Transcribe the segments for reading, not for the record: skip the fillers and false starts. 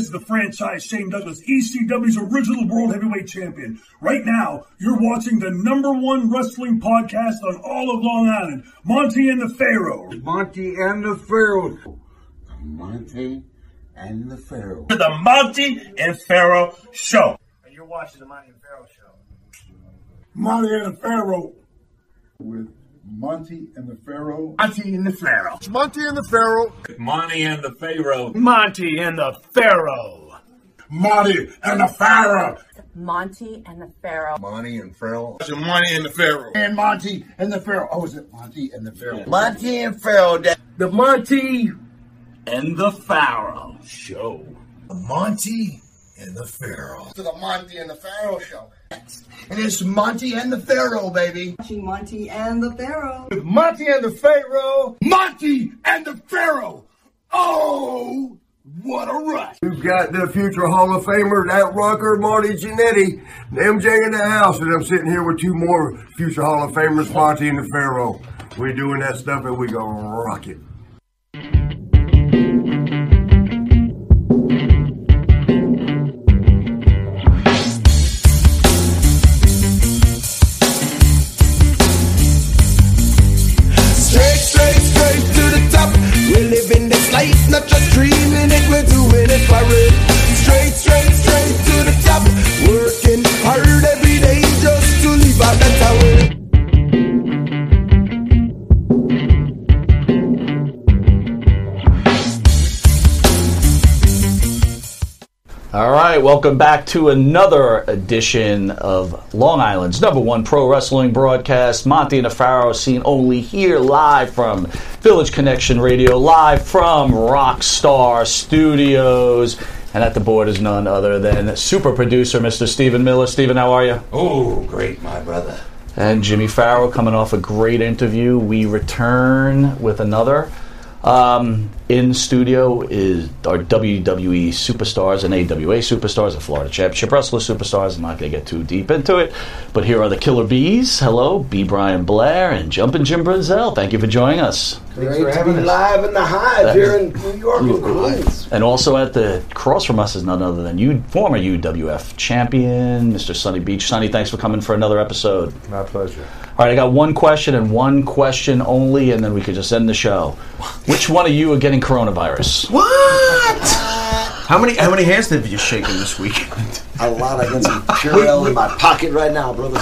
is the franchise Shane Douglas, ECW's original World Heavyweight Champion. Right now, you're watching the #1 wrestling podcast on all of Long Island, Monty and the Pharaoh. Monty and the Pharaoh. Monty and the Pharaoh. The Monty and Pharaoh Show. And you're watching the Monty and Pharaoh Show. Monty and the Pharaoh. With Monty and the Pharaoh. Monty and the Pharaoh. It's Monty and the Pharaoh. Monty and the Pharaoh. Monty and the Pharaoh. Monty and the Pharaoh. Monty and the Pharaoh. Monty and Pharaoh. It's Monty and the Pharaoh. And Monty and the Pharaoh. Oh, is it Monty and the Pharaoh? Monty and Pharaoh. The Monty and the Pharaoh Show. The Monty and the Pharaoh. To the Monty and the Pharaoh Show. And it's Monty and the Pharaoh, baby. Watching Monty and the Pharaoh. With Monty and the Pharaoh. Monty and the Pharaoh. Oh, what a rush. We've got the future Hall of Famer, that rocker, Marty Jannetty, and MJ in the house. And I'm sitting here with two more future Hall of Famers, Monty and the Pharaoh. We're doing that stuff and we're going to rock it. Not just dreaming it, we're doing it for real. Straight, straight, straight to the top. Working hard every day just to live out that tower. All right, welcome back to another edition of Long Island's #1 pro wrestling broadcast. Monty and the Pharaoh, seen only here live from Village Connection Radio, live from Rockstar Studios. And at the board is none other than super producer, Mr. Stephen Miller. Stephen, how are you? Oh, great, my brother. And Jimmy Farrow, coming off a great interview. We return with another. In studio is our WWE superstars and AWA superstars, the Florida Championship Wrestler superstars. I'm not going to get too deep into it, but here are the Killer Bees. Hello, B. Brian Blair and Jumpin' Jim Brunzell. Thank you for joining us. Thanks for having us. Live in the Hive here in New York and Queens. And also at the cross from us is none other than former UWF champion, Mr. Sonny Beach. Sonny, thanks for coming for another episode. My pleasure. All right, I got one question and one question only, and then we could just end the show. Which one of you are getting coronavirus? What? How many hands have you shaken this week? A lot. I got some Purell in my pocket right now, brother.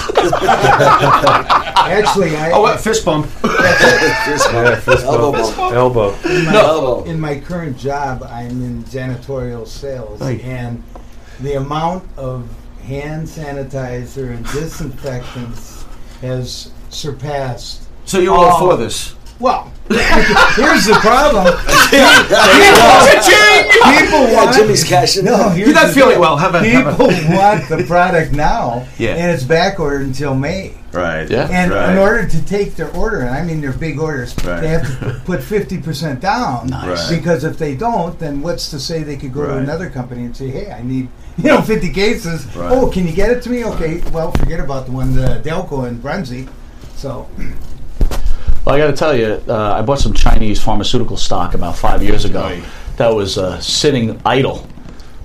Actually, fist bump. Fist bump. Elbow bump. Elbow. In my current job, I'm in janitorial sales, and the amount of hand sanitizer and disinfectants has surpassed. So you're all for this? Well, here's the problem. People want Jimmy's cashing. No, you're not feeling well. People want the product now, and it's back ordered until May. Right. Yeah. And in order to take their order, and I mean they're big orders, they have to put 50% down. Nice. Because if they don't, then what's to say they could go to another company and say, "Hey, I need 50 cases. Oh, can you get it to me? Okay. Well, forget about the one Delco and Brunzell." So. Well, I got to tell you, I bought some Chinese pharmaceutical stock about 5 years ago. Right. That was sitting idle,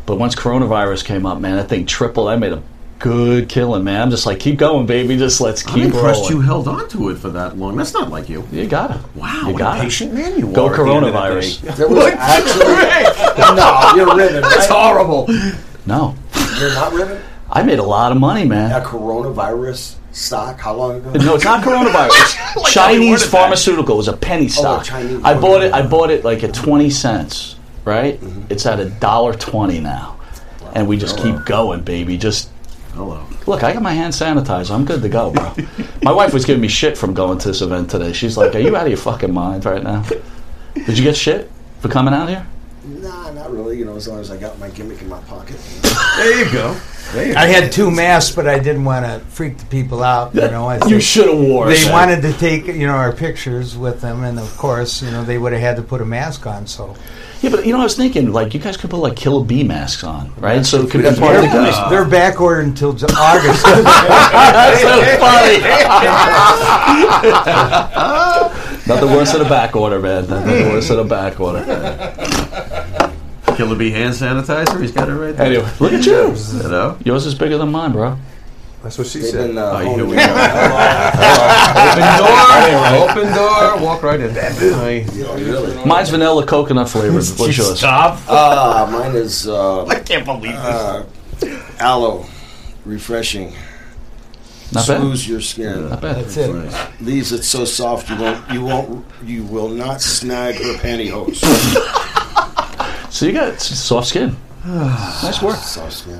but once coronavirus came up, man, that thing tripled. I made a good killing, man. I'm just like, keep going, baby. Just let's keep rolling. I'm impressed you held on to it for that long. That's not like you. You got it. Wow, you got patient man you are. Go coronavirus. No, you're ribbon. That's horrible. No, you're not ribbon. I made a lot of money, man. A coronavirus stock? How long ago? No, it's not coronavirus. Like Chinese pharmaceutical. It was a penny stock. Oh, Chinese. I bought it like at 20 cents, right? Mm-hmm. It's at $1.20 now. Wow. And we just keep going, baby. Just look, I got my hand sanitizer. I'm good to go, bro. My wife was giving me shit from going to this event today. She's like, "Are you out of your fucking mind right now? Did you get shit for coming out here?" Nah, not really, as long as I got my gimmick in my pocket. There you go. I had two masks, but I didn't want to freak the people out. You should have worn. They wanted to take our pictures with them, and of course, they would have had to put a mask on. So yeah, but I was thinking you guys could put Killer Bee masks on, right? That's so it could be part of the guys. They're back ordered until August. That's so funny. Nothing worse than a back order, man. Nothing worse than a back order. Killer Bee hand sanitizer. He's got it right there. Anyway, look at you. You know? Yours is bigger than mine, bro. That's what she said. Here we go. Open door. Walk right in. Really? Mine's vanilla coconut flavored. What's yours? Stop. Mine is. I can't believe this. Aloe, refreshing. Not bad. Smooths your skin. Not bad. That's it. Leaves it so soft you will not snag her pantyhose. So you got soft skin. Nice work.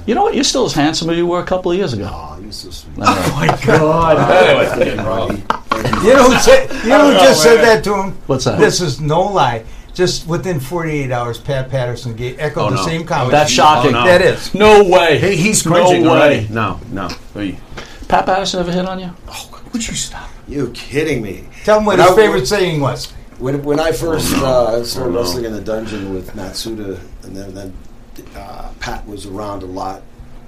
You know what? You're still as handsome as you were a couple of years ago. Oh, you're so sweet. Oh my God. Anyway, you know who just said that to him? What's that? This is no lie. Just within 48 hours, Pat Patterson echoed the same comment. That's shocking. Oh, no. That is. No way. Hey, he's cringing already. No. Pat Patterson ever hit on you? Oh, would you stop? You're kidding me. Tell him what his favorite saying was. When I first started wrestling in the dungeon with Matsuda, and then Pat was around a lot.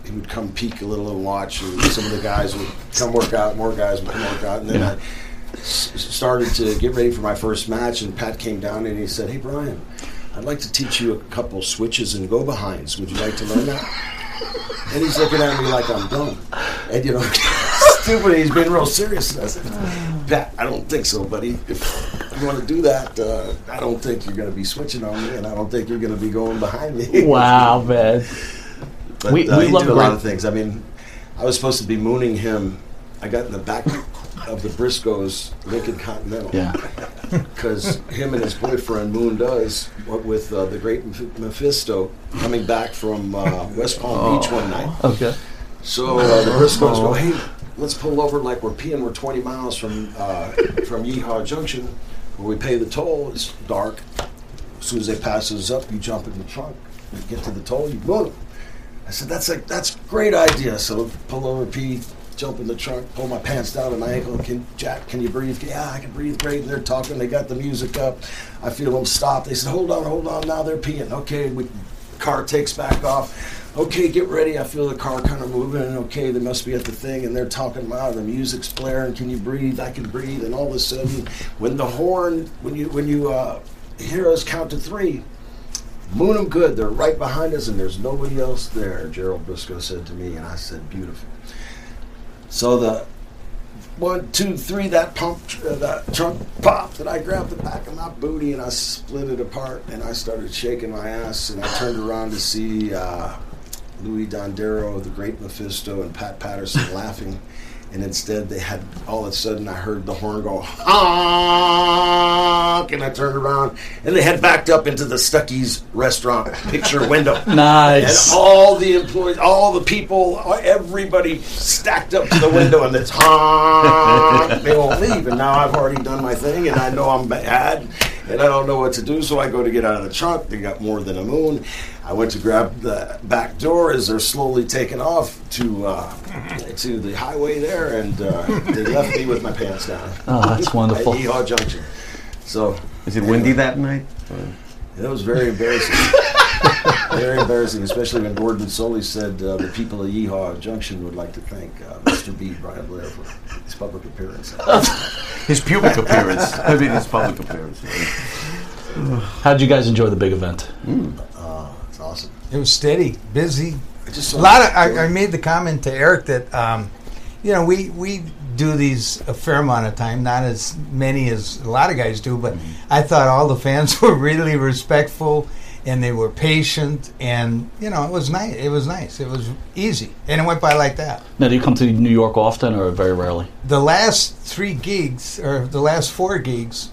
He would come peek a little and watch, and some of the guys would come work out, more guys would come work out, and then I started to get ready for my first match, and Pat came down and he said, "Hey, Brian, I'd like to teach you a couple switches and go-behinds. Would you like to learn that?" And he's looking at me like I'm dumb. And, you know, stupid, he's being real serious. I said, "Pat, I don't think so, buddy. If you want to do that, I don't think you're going to be switching on me, and I don't think you're going to be going behind me." Wow, man. But we love a lot of things. I mean, I was supposed to be mooning him. I got in the back of the Briscoes, Lincoln Continental. Yeah. Because him and his boyfriend, Moon Does, with the great Mephisto, coming back from West Palm Beach one night. Okay. So the Briscoes go, "Hey, let's pull over like we're peeing. We're 20 miles from Yeehaw Junction. Where we pay the toll. It's dark. As soon as they pass us up, you jump in the trunk. You get to the toll, you boom." I said, that's a great idea. So pull over, pee, jump in the trunk, pull my pants down to my ankle. "Jack, can you breathe?" "Yeah, I can breathe great." And they're talking. They got the music up. I feel them stop. They said, hold on. Now they're peeing. Okay, car takes back off. Okay, get ready. I feel the car kind of moving. Okay, they must be at the thing, and they're talking loud. The music's blaring. "Can you breathe?" "I can breathe." And all of a sudden, when the horn, when you hear us count to three, moon them good. They're right behind us, and there's nobody else there. Gerald Brisco said to me, and I said, "Beautiful." So the 1, 2, 3, that trunk popped, and I grabbed the back of my booty and I split it apart, and I started shaking my ass, and I turned around to see Louis Dondero, the great Mephisto, and Pat Patterson laughing, and instead they had, all of a sudden I heard the horn go honk, and I turned around and they had backed up into the Stucky's restaurant picture window. Nice. And all the employees, all the people, everybody stacked up to the window, and it's honk. They won't leave, and now I've already done my thing, and I know I'm bad. And I don't know what to do, so I go to get out of the trunk. They got more than a moon. I went to grab the back door as they're slowly taking off to the highway there, and they left me with my pants down. Oh, that's wonderful. At Yeehaw Junction. So, is it windy that night? That was very embarrassing. Very embarrassing, especially when Gordon Solie said the people of Yeehaw Junction would like to thank Mr. B. Brian Blair for his public appearance. His pubic appearance. I mean, his public appearance. How did you guys enjoy the big event? It's awesome. It was steady, busy. I made the comment to Eric that we do these a fair amount of time, not as many as a lot of guys do, but I thought all the fans were really respectful. And they were patient, and it was nice. It was nice. It was easy, and it went by like that. Now, do you come to New York often, or very rarely? The last 3 gigs, or the last 4 gigs,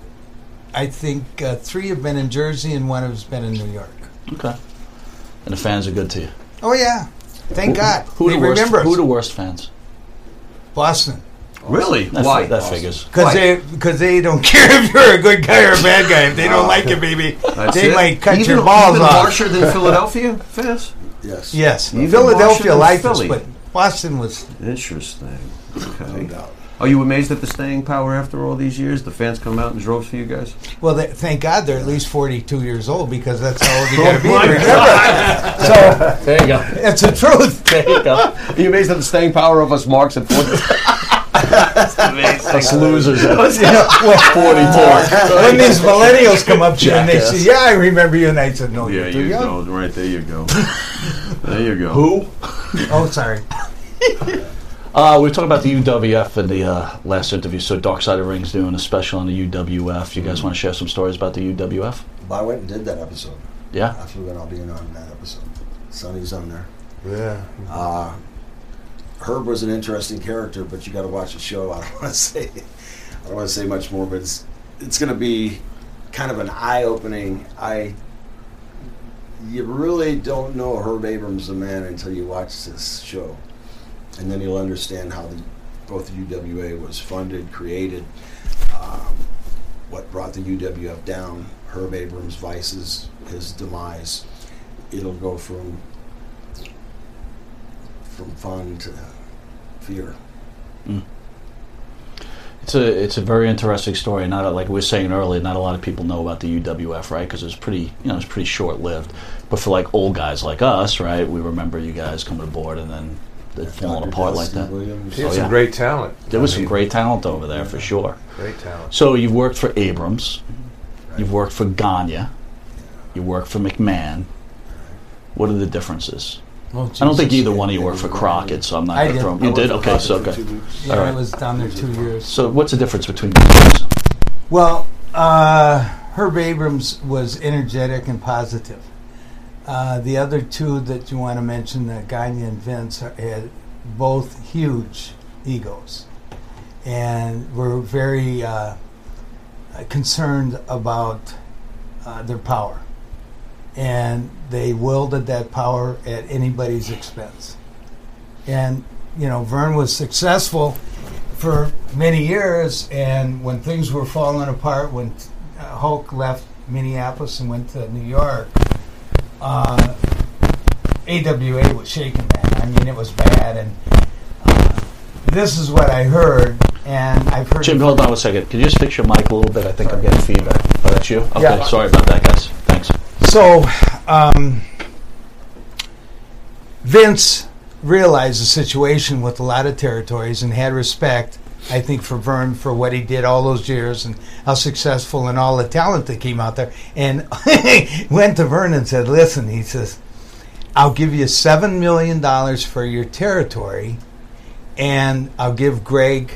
I think 3 have been in Jersey, and 1 has been in New York. Okay. And the fans are good to you. Oh yeah, thank God. Who are the worst fans? Boston. Really? Why? That figures. Because they don't care if you're a good guy or a bad guy. If they don't like you, baby, they might cut your balls off. Even harsher than Philadelphia fans? Yes. Even Philadelphia liked us, but Boston was... Interesting. Okay. Are you amazed at the staying power after all these years? The fans come out in droves for you guys? Well, thank God they're at least 42 years old, because that's how old you got to be. So, there you go. It's the truth. There you go. Are you amazed at the staying power of us marks at 42? That's amazing. Us losers. Well, 42. When these millennials come up to you and they say, "Yeah, I remember you," and I said, "No, yeah, you're too young." Right there, you go. There you go. Who? Oh, sorry. We were talking about the UWF in the last interview. So Dark Side of the Ring's doing a special on the UWF. You guys want to share some stories about the UWF? Well, I went and did that episode. Yeah. I flew in all being on that episode. Sonny was on there. Yeah. Herb was an interesting character, but you got to watch the show. I don't want to say much more, but it's going to be kind of an eye-opening. You really don't know Herb Abrams the man until you watch this show. And then you'll understand how both the UWA was funded, created, what brought the UWF down, Herb Abrams' vices, his demise. It'll go from fun to fear. Mm. It's a very interesting story. Not like we were saying earlier, not a lot of people know about the UWF, right? Because it's pretty short lived. But for like old guys like us, right? We remember you guys coming aboard and then. They're falling apart like that. Williams. He had some great talent. There was some great talent over there for sure. Great talent. So you've worked for Abrams, right. You've worked for Gagne, you worked for McMahon. Right. What are the differences? Well, I don't think either one of you worked for Crockett, so I'm not going to throw him. You did? Okay, so okay. Yeah, all right. I was down there 2 years. So what's the difference between you guys? Well, Herb Abrams was energetic and positive. The other two that you want to mention, Gagne and Vince, had both huge egos and were very concerned about their power. And they wielded that power at anybody's expense. And, you know, Verne was successful for many years, and when things were falling apart, when Hulk left Minneapolis and went to New York, AWA was shaking that. I mean, it was bad. And this is what I heard, and I've heard... Jim, hold on a second. Can you just fix your mic a little bit? I think I'm getting feedback. Oh, that's you? Okay, yeah. Sorry about that, guys. Thanks. So, Vince realized the situation with a lot of territories and had respect, I think, for Verne for what he did all those years and how successful and all the talent that came out there. And went to Verne and said, "Listen," he says, "I'll give you $7 million for your territory, and I'll give Greg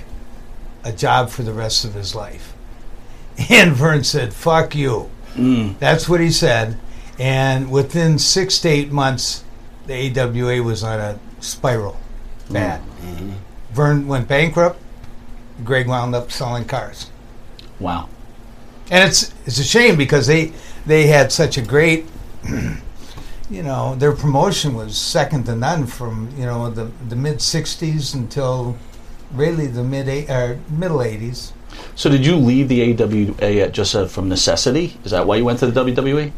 a job for the rest of his life." And Verne said, "Fuck you." Mm. That's what he said. And within 6 to 8 months, the AWA was on a spiral. Bad. Mm-hmm. Verne went bankrupt. Greg wound up selling cars. Wow. And it's a shame because they had such a great, you know, their promotion was second to none from, you know, the mid-'60s until really the middle 80s. So did you leave the AWA just from necessity? Is that why you went to the WWE?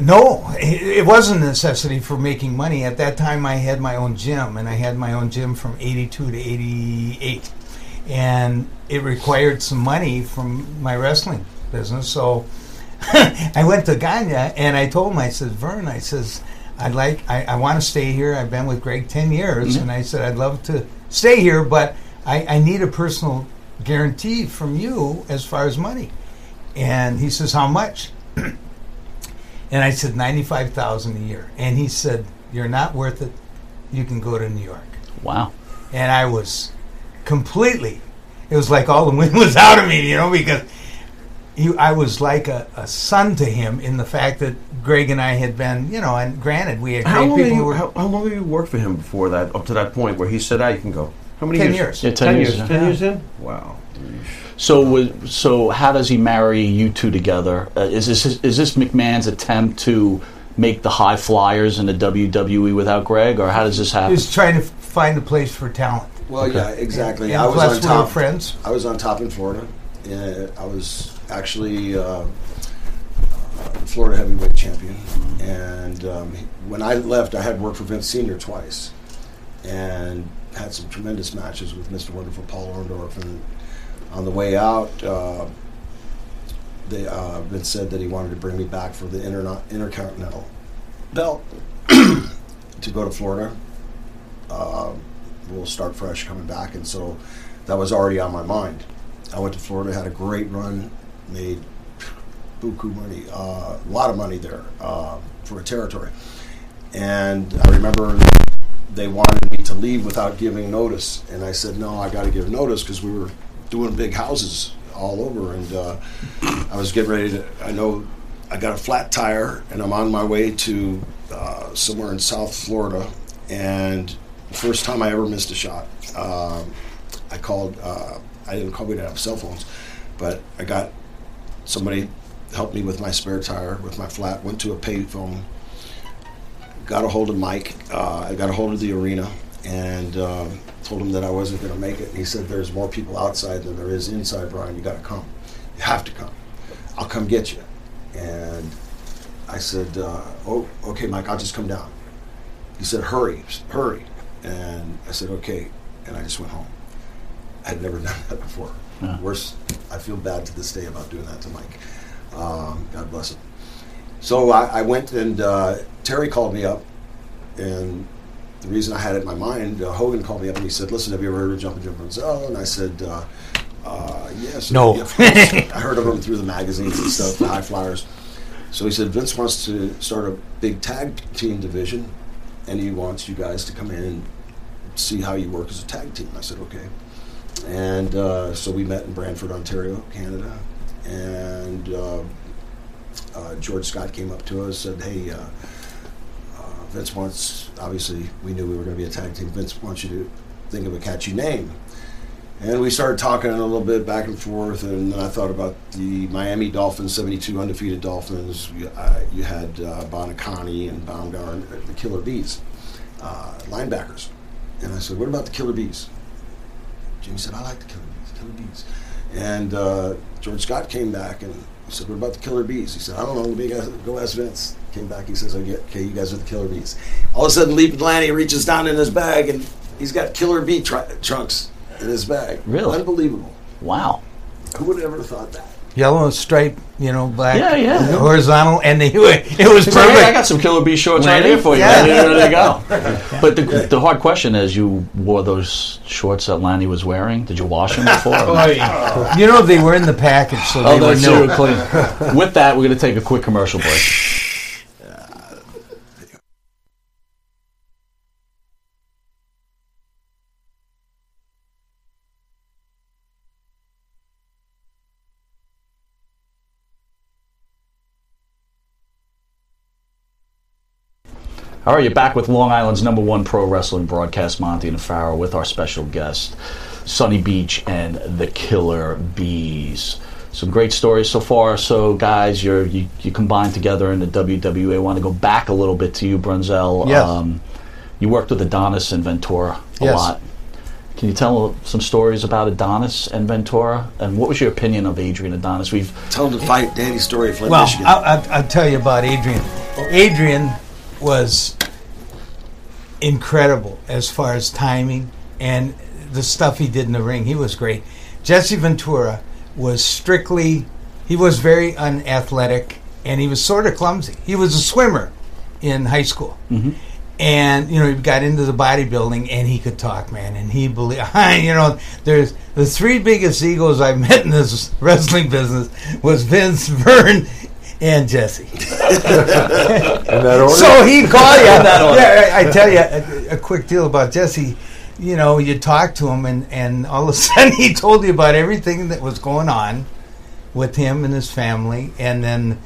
No, it wasn't a necessity for making money. At that time I had my own gym, and I had my own gym from 82 to 88. And it required some money from my wrestling business. So I went to Gagne and I told him, I said, "Verne," I says, I want to stay here. I've been with Greg 10 years. Mm-hmm. And I said, "I'd love to stay here, but I need a personal guarantee from you as far as money." And he says, "How much?" And I said, $95,000 a year. And he said, "You're not worth it. You can go to New York." Wow. And I was... completely, it was like all the wind was out of me, you know, because I was like a son to him in the fact that Greg and I had been, you know, and granted we had great people. How long have you worked for him before that, up to that point where he said, "I can go"? How many 10 years? Yeah, 10 years. 10 years in. Wow. So how does he marry you two together? Is this McMahon's attempt to make the high flyers in the WWE without Greg, or how does this happen? He's trying to find a place for talent. Well, okay. Yeah, exactly. And I was on top. Friends. I was on top in Florida. I was actually Florida heavyweight champion. And when I left, I had worked for Vince Sr. twice, and had some tremendous matches with Mr. Wonderful Paul Orndorff. And on the way out, Vince said that he wanted to bring me back for the Intercontinental Belt to go to Florida. we'll start fresh coming back. And so that was already on my mind. I went to Florida, had a great run, made buku money, a lot of money there for a territory. And I remember they wanted me to leave without giving notice. And I said, no, I got to give notice because we were doing big houses all over. And I was getting ready to, I know I got a flat tire and I'm on my way to somewhere in South Florida. And the first time I ever missed a shot, I called, I didn't call, we didn't have cell phones, but I got somebody helped me with my spare tire, with my flat, went to a payphone, got a hold of Mike, I got a hold of the arena, and told him that I wasn't going to make it. And he said, there's more people outside than there is inside, Brian. You got to come. You have to come. I'll come get you. And I said, oh, okay, Mike, I'll just come down. He said, hurry. And I said, okay. And I just went home. I'd never done that before. Huh. Worse, I feel bad to this day about doing that to Mike. God bless him. So I went and Terry called me up, and the reason I had it in my mind, Hogan called me up and he said, listen, have you ever heard of Jumpin' Jim Brunzell? And I said, yes. No. Yeah, I heard of him through the magazines and stuff, the high flyers. So he said, Vince wants to start a big tag team division, and he wants you guys to come in and see how you work as a tag team. I said, okay. And so we met in Brantford, Ontario, Canada, and George Scott came up to us and said, hey, Vince wants, obviously we knew we were going to be a tag team, Vince wants you to think of a catchy name. And we started talking a little bit back and forth, and then I thought about the Miami Dolphins, 72 undefeated Dolphins. You had Bonacani and Baumgartner, and the Killer Bees, linebackers. And I said, what about the Killer Bees? Jimmy said, I like the Killer Bees. And George Scott came back and I said, what about the Killer Bees? He said, I don't know, let me go ask Vince. Came back, he says, okay, you guys are the Killer Bees. All of a sudden, Leaping Lanny reaches down in his bag and he's got killer bee trunks in his bag. Really? Unbelievable. Wow. Who would have ever thought that? Yellow, striped, black, horizontal, and it was perfect. Hey, I got some killer bee shorts right here for you. Yeah. There you go. But the hard question is, you wore those shorts that Lanny was wearing? Did you wash them before? They were in the package, so they were new and clean. With that, we're going to take a quick commercial break. All right, you're back with Long Island's number one pro wrestling broadcast, Monty and Farrell, with our special guest, Sonny Beach and the Killer Bees. Some great stories so far. So, guys, you combined together in the WWA. I want to go back a little bit to you, Brunzell. Yes. You worked with Adonis and Ventura a lot. Can you tell some stories about Adonis and Ventura? And what was your opinion of Adrian Adonis? Tell him to fight Danny's story of Flint, Michigan. Well, I'll tell you about Adrian. Adrian was incredible as far as timing and the stuff he did in the ring. He was great. Jesse Ventura was he was very unathletic, and he was sort of clumsy. He was a swimmer in high school. Mm-hmm. And, he got into the bodybuilding, and he could talk, man. And he believed, there's the three biggest egos I've met in this wrestling business was Vince, Verne, and Jesse. So he'd call you. I tell you a quick deal about Jesse. You talk to him, and all of a sudden he told you about everything that was going on with him and his family. And then,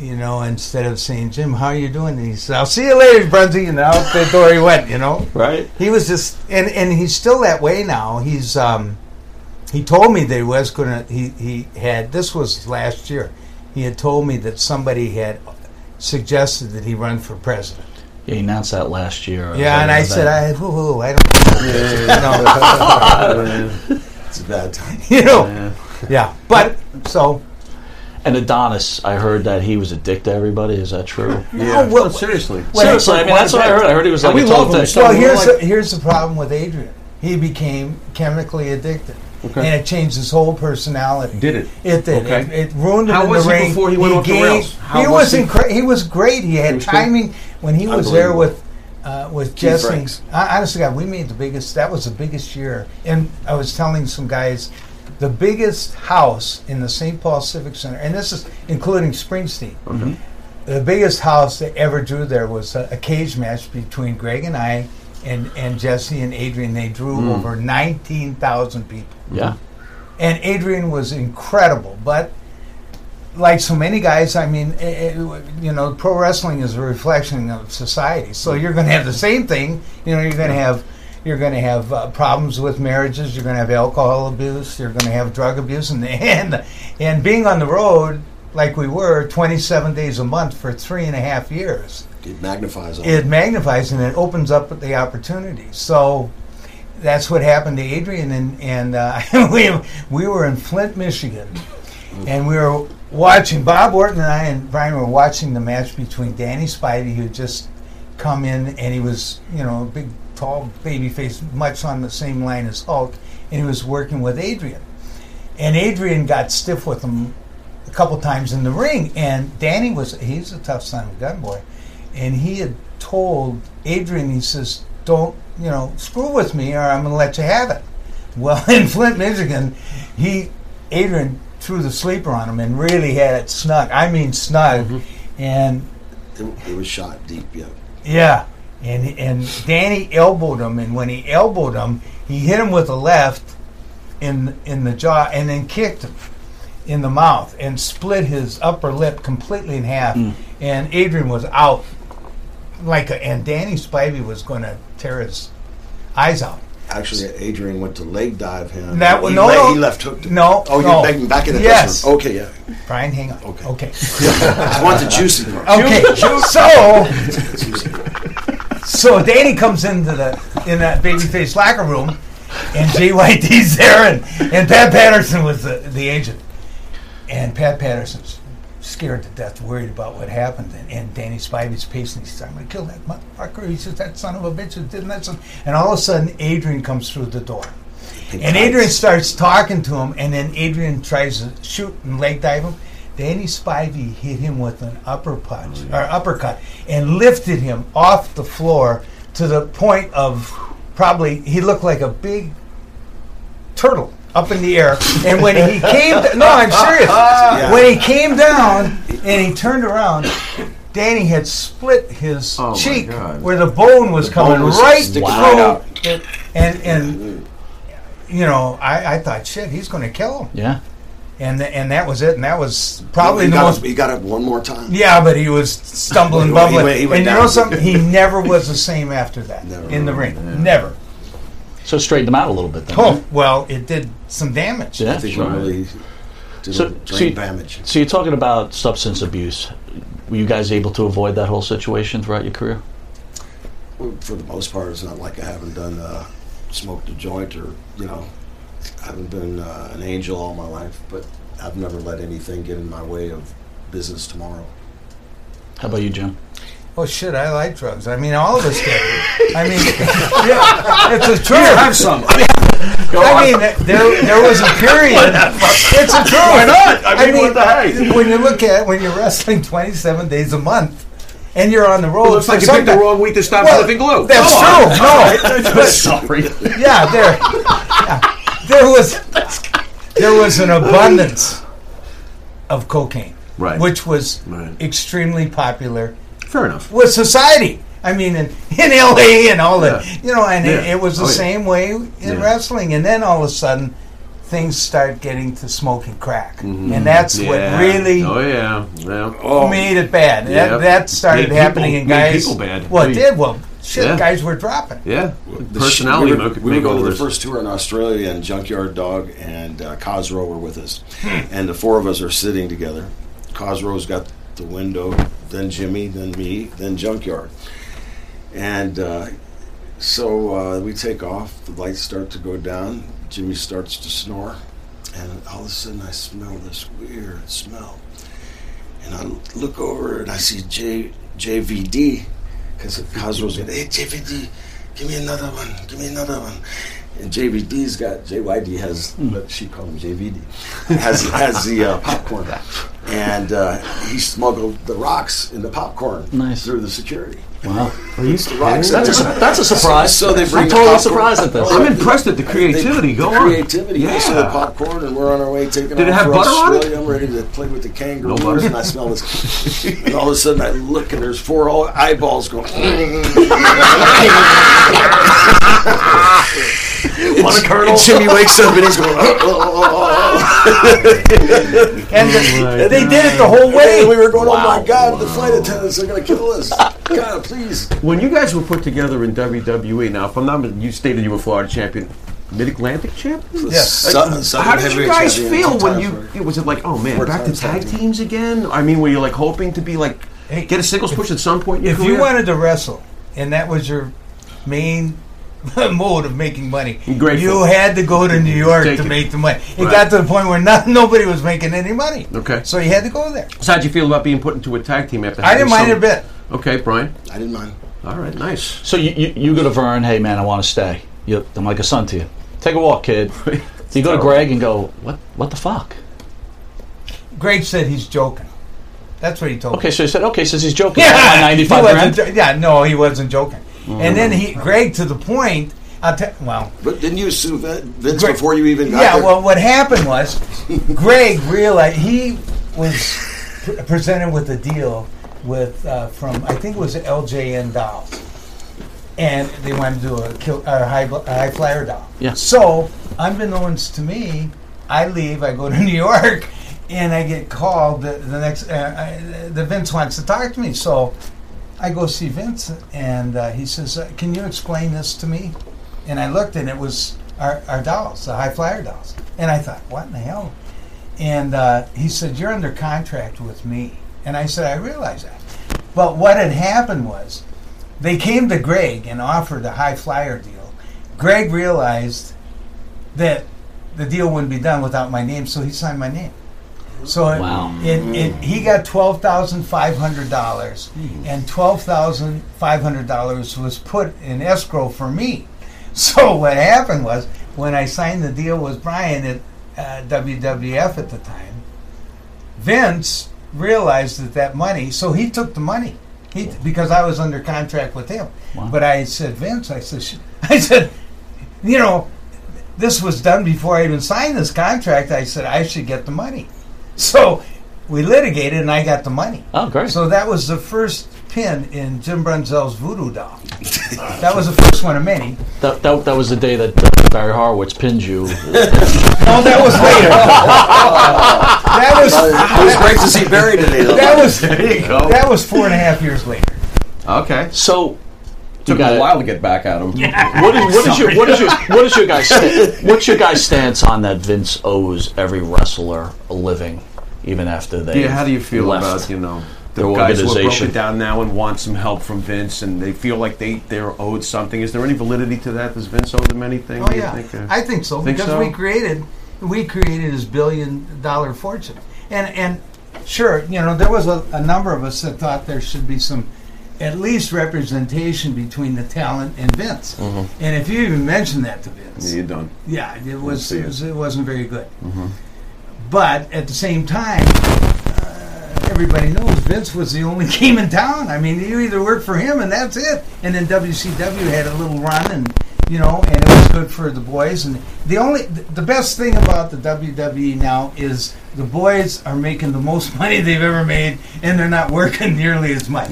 instead of saying, Jim, how are you doing? And he said, I'll see you later, Brunzie. And out the door he went, Right. He was just, and he's still that way now. He's, he told me that he was going to, this was last year. He had told me that somebody had suggested that he run for president. Yeah, he announced that last year. Yeah, and I said, I don't know. It's a bad time. Yeah. But, so. And Adonis, I heard that he was a dick to everybody. Is that true? Yeah. No, well, seriously. Seriously, that's what I heard. I heard he was like a total dick. Well, here's the problem with Adrian. He became chemically addicted. Okay. And it changed his whole personality. Did it? It did. Okay. It ruined him. How in was the he ring. Before he went off the rails? He was great. He had timing when he was there with with Jesse. Honestly, God, we made the biggest. That was the biggest year. And I was telling some guys, the biggest house in the St. Paul Civic Center, and this is including Springsteen. Mm-hmm. The biggest house that ever drew there was a cage match between Greg and I, and Jesse and Adrian. They drew over 19,000 people. Yeah, and Adrian was incredible, but. Like so many guys, I mean, you know, pro wrestling is a reflection of society. So you're going to have the same thing. You know, you're going to have problems with marriages. You're going to have alcohol abuse. You're going to have drug abuse, and being on the road like we were 27 days a month for 3.5 years. It magnifies. It magnifies, and it opens up the opportunities. So. That's what happened to Adrian, and we were in Flint, Michigan, and we were. Watching Bob Orton and I and Brian were watching the match between Danny Spivey, who had just come in, and he was, you know, a big, tall baby face, much on the same line as Hulk, and he was working with Adrian. And Adrian got stiff with him a couple times in the ring, and Danny he's a tough son of a gun boy, and he had told Adrian, he says, don't, you know, screw with me or I'm going to let you have it. Well, in Flint, Michigan, Adrian threw the sleeper on him and really had it snug. I mean snug, and it was shot deep. Yeah. Yeah, and Danny elbowed him, and when he elbowed him, he hit him with a left in the jaw, and then kicked him in the mouth and split his upper lip completely in half. And Adrian was out, and Danny Spivey was going to tear his eyes out. Actually, Adrian went to leg dive him. He left hooked him. You're begging back in the dressing room. Okay, yeah. Brian, hang on. Okay. I want the juicy part. Okay, so Danny comes into that babyface locker room, and JYD's there, and Pat Patterson was the agent. And Pat Patterson's scared to death, worried about what happened, and Danny Spivey's pacing. He says, "I'm going to kill that motherfucker." He says, "That son of a bitch didn't that son." And all of a sudden, Adrian comes through the door, and Adrian starts talking to him, and then Adrian tries to shoot and leg dive him. Danny Spivey hit him with an uppercut, and lifted him off the floor to the point of probably he looked like a big turtle. Up in the air, and when he came, I'm serious. Yeah. When he came down and he turned around, Danny had split his cheek where the bone was coming right through. Wow. And you know, I thought, shit, he's going to kill him. Yeah. And that was it, and that was probably he got up one more time. Yeah, but he was stumbling, bumbling, he went and down. You know something? He never was the same after that in the ring. Yeah. Never. So straightened them out a little bit then. Oh, well, it did some damage. Yeah, really did damage. So you're talking about substance abuse. Were you guys able to avoid that whole situation throughout your career? Well, for the most part, it's not like I haven't done smoked a joint or, you know, I haven't been an angel all my life, but I've never let anything get in my way of business tomorrow. How about you, Jim? Oh shit! I like drugs. I mean, all of us did. I mean, yeah, it's the truth. You have some. There was a period. It's the truth. Why not? I mean, what the heck? When you look at when you're wrestling 27 days a month, and you're on the road, it's like you picked the wrong week to stop living glue. That's true. No, sorry. Yeah, there was an abundance of cocaine, right? Which was extremely popular. Fair enough. With society. I mean, in L.A. and all that. You know, and it was the same way in wrestling. And then all of a sudden, things start getting to smoking crack. Mm-hmm. And that's what really made it bad. Yeah. That started happening in guys. People bad. Well, guys were dropping. Yeah. The personality. We were going to the first tour in Australia, and Junkyard Dog and Cosro were with us. And the four of us are sitting together. Cosro's got the window, then Jimmy, then me, then Junkyard. And so we take off, the lights start to go down, Jimmy starts to snore, and all of a sudden I smell this weird smell. And I look over and I see JVD, because Cosro's going, "Hey, JVD, give me another one, give me another one." And JVD's got, JYD has, but she called him JVD, has the popcorn. And he smuggled the rocks in the popcorn through the security. Wow. Are you surprised? That's a surprise. So they bring I'm totally surprised at this. I'm impressed at the creativity. Creativity. Yeah. So the popcorn, and we're on our way taking Did it have butter Australia. On it? I'm ready to play with the kangaroos, no butter. And I smell this. And all of a sudden I look, and there's four eyeballs going. Want a kernel? And Jimmy wakes up, and he's going, and they did it the whole way. And we were going, wow. Oh my God, wow. The flight attendants are going to kill us. God, please. When you guys were put together in WWE, now, if I'm not, you stated you were Florida champion, Mid-Atlantic champion? Yes. How did you guys feel when you, was it like, oh man, back to tag teams again? I mean, were you like hoping to be like, get a singles push at some point in your career? If you wanted to wrestle, and that was your main mode of making money, you had to go to New York to make the money. It got to the point where nobody was making any money. Okay. So you had to go there. So how'd you feel about being put into a tag team after? I didn't mind it a bit. Okay, Brian. I didn't mind. All right, nice. So you go to Verne, hey man, I want to stay. I'm like a son to you. Take a walk, kid. So you go to Greg and go, what the fuck? Greg said he's joking. That's what he told me. Okay, so he said, since he's joking, I want 95 grand. No, he wasn't joking. Mm. And then Greg, to the point, But didn't you sue Vince Greg, before you even got there? Yeah, well, what happened was, Greg realized he was presented with a deal with from I think it was LJN Dolls, and they wanted to do a high flyer doll. Yeah. So unbeknownst to me, I leave. I go to New York, and I get called the next. The Vince wants to talk to me, so I go see Vince, and he says, "Can you explain this to me?" And I looked, and it was our dolls, the high flyer dolls, and I thought, "What in the hell?" And he said, "You're under contract with me." And I said, I realize that. But what had happened was, they came to Greg and offered a high flyer deal. Greg realized that the deal wouldn't be done without my name, so he signed my name. So wow. He got $12,500, and $12,500 was put in escrow for me. So what happened was, when I signed the deal with Brian at WWF at the time, Vince realized that money, so he took the money, because I was under contract with him. Wow. But I said, Vince, I said, you know, this was done before I even signed this contract. I said I should get the money. So we litigated, and I got the money. Oh, great! So that was the first pin in Jim Brunzell's voodoo doll. That was the first one of many. That was the day that Barry Horowitz pinned you. No, that was later. It was great to see Barry today, though. There you go. That was 4.5 years later. Okay. So took a while to get back at him. Yeah. What's your guys' stance on that Vince owes every wrestler a living, even after they how do you feel about, the guys who are broken down now and want some help from Vince, and they feel like they're owed something? Is there any validity to that? Does Vince owe them anything? Oh, yeah. I think so, because we created his billion-dollar fortune. And sure, there was a number of us that thought there should be some, at least representation between the talent and Vince. Mm-hmm. And if you even mentioned that to Vince... Yeah, you're done. Yeah, it wasn't very good. Mm-hmm. But at the same time, everybody knows Vince was the only game in town. I mean, you either worked for him and that's it. And then WCW had a little run and it was good for the boys. And the best thing about the WWE now is the boys are making the most money they've ever made, and they're not working nearly as much.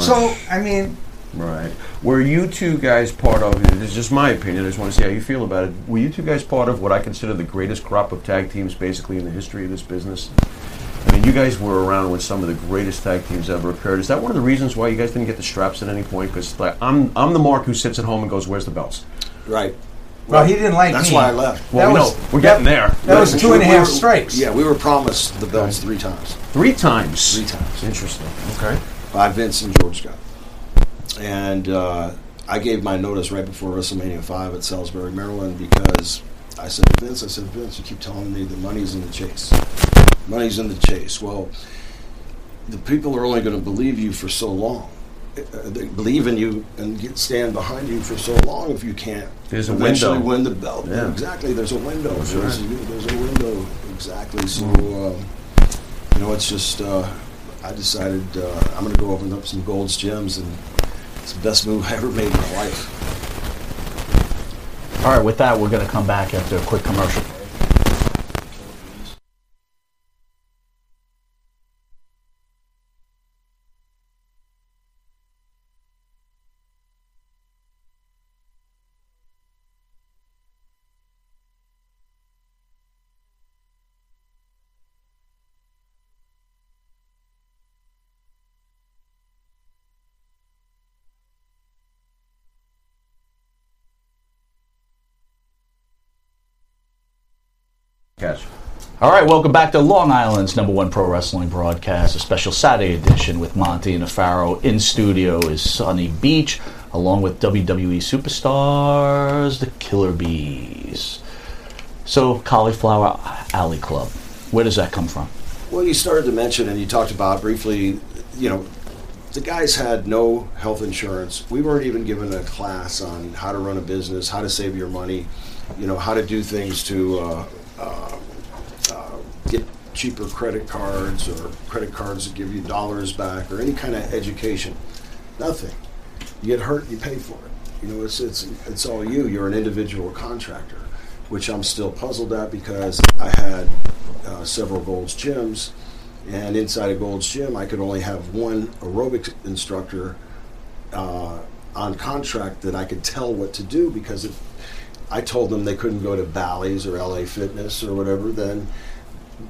So, I mean... Right. Were you two guys part of, this is just my opinion, I just want to see how you feel about it, were you two guys part of what I consider the greatest crop of tag teams basically in the history of this business? I mean, you guys were around when some of the greatest tag teams ever occurred. Is that one of the reasons why you guys didn't get the straps at any point? Because I'm the Mark who sits at home and goes, "Where's the belts?" Right. Well, he didn't like me. That's why I left. Well, we're getting there. That was 2.5 strikes. Yeah, we were promised the belts 3 times. 3 times? 3 times. Interesting. Okay. By Vince and George Scott. And I gave my notice right before WrestleMania 5 at Salisbury, Maryland, because I said to Vince, you keep telling me the money's in the chase. Money's in the chase. Well, the people are only going to believe you for so long. They believe in you and stand behind you for so long if you can't. There's a window. Eventually win the belt. Yeah. Exactly. There's a window. There's a window. Exactly. So, it's just, I decided I'm going to go open up some Gold's Gyms and It's the best move I ever made in my life. All right, with that, we're going to come back after a quick commercial. All right, welcome back to Long Island's #1 pro wrestling broadcast, a special Saturday edition with Monty and Nefaro. In studio is Sonny Beach, along with WWE superstars, the Killer Bees. So, Cauliflower Alley Club, where does that come from? Well, you started to mention, and you talked about briefly, you know, the guys had no health insurance. We weren't even given a class on how to run a business, how to save your money, you know, how to do things to... get cheaper credit cards or credit cards that give you dollars back or any kind of education. Nothing. You get hurt, you pay for it. You know, it's all you. You're an individual contractor, which I'm still puzzled at because I had several Gold's Gyms, and inside of Gold's Gym I could only have one aerobics instructor on contract that I could tell what to do, because if I told them they couldn't go to Bally's or LA Fitness or whatever, then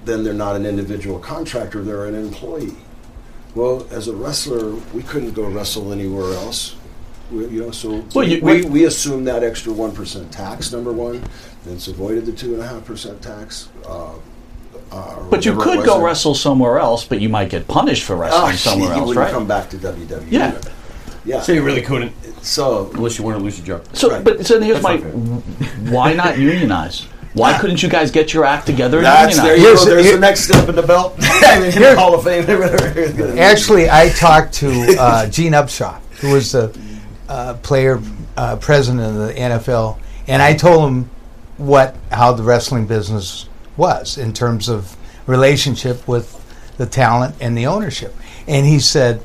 they're not an individual contractor, they're an employee. Well, as a wrestler, we couldn't go wrestle anywhere else. We assumed that extra 1% tax, number one. Vince avoided the 2.5% tax. But you could go wrestle somewhere else, but you might get punished for wrestling somewhere else, right? You come back to WWE. Yeah. Yeah. So you really couldn't. So unless you weren't a Lucy Joe. So, right. But so here's my why not unionize? Why couldn't you guys get your act together? There's the next step in the belt. In the Hall of Fame. Actually, I talked to Gene Upshaw, who was the player president of the NFL, and I told him how the wrestling business was in terms of relationship with the talent and the ownership. And he said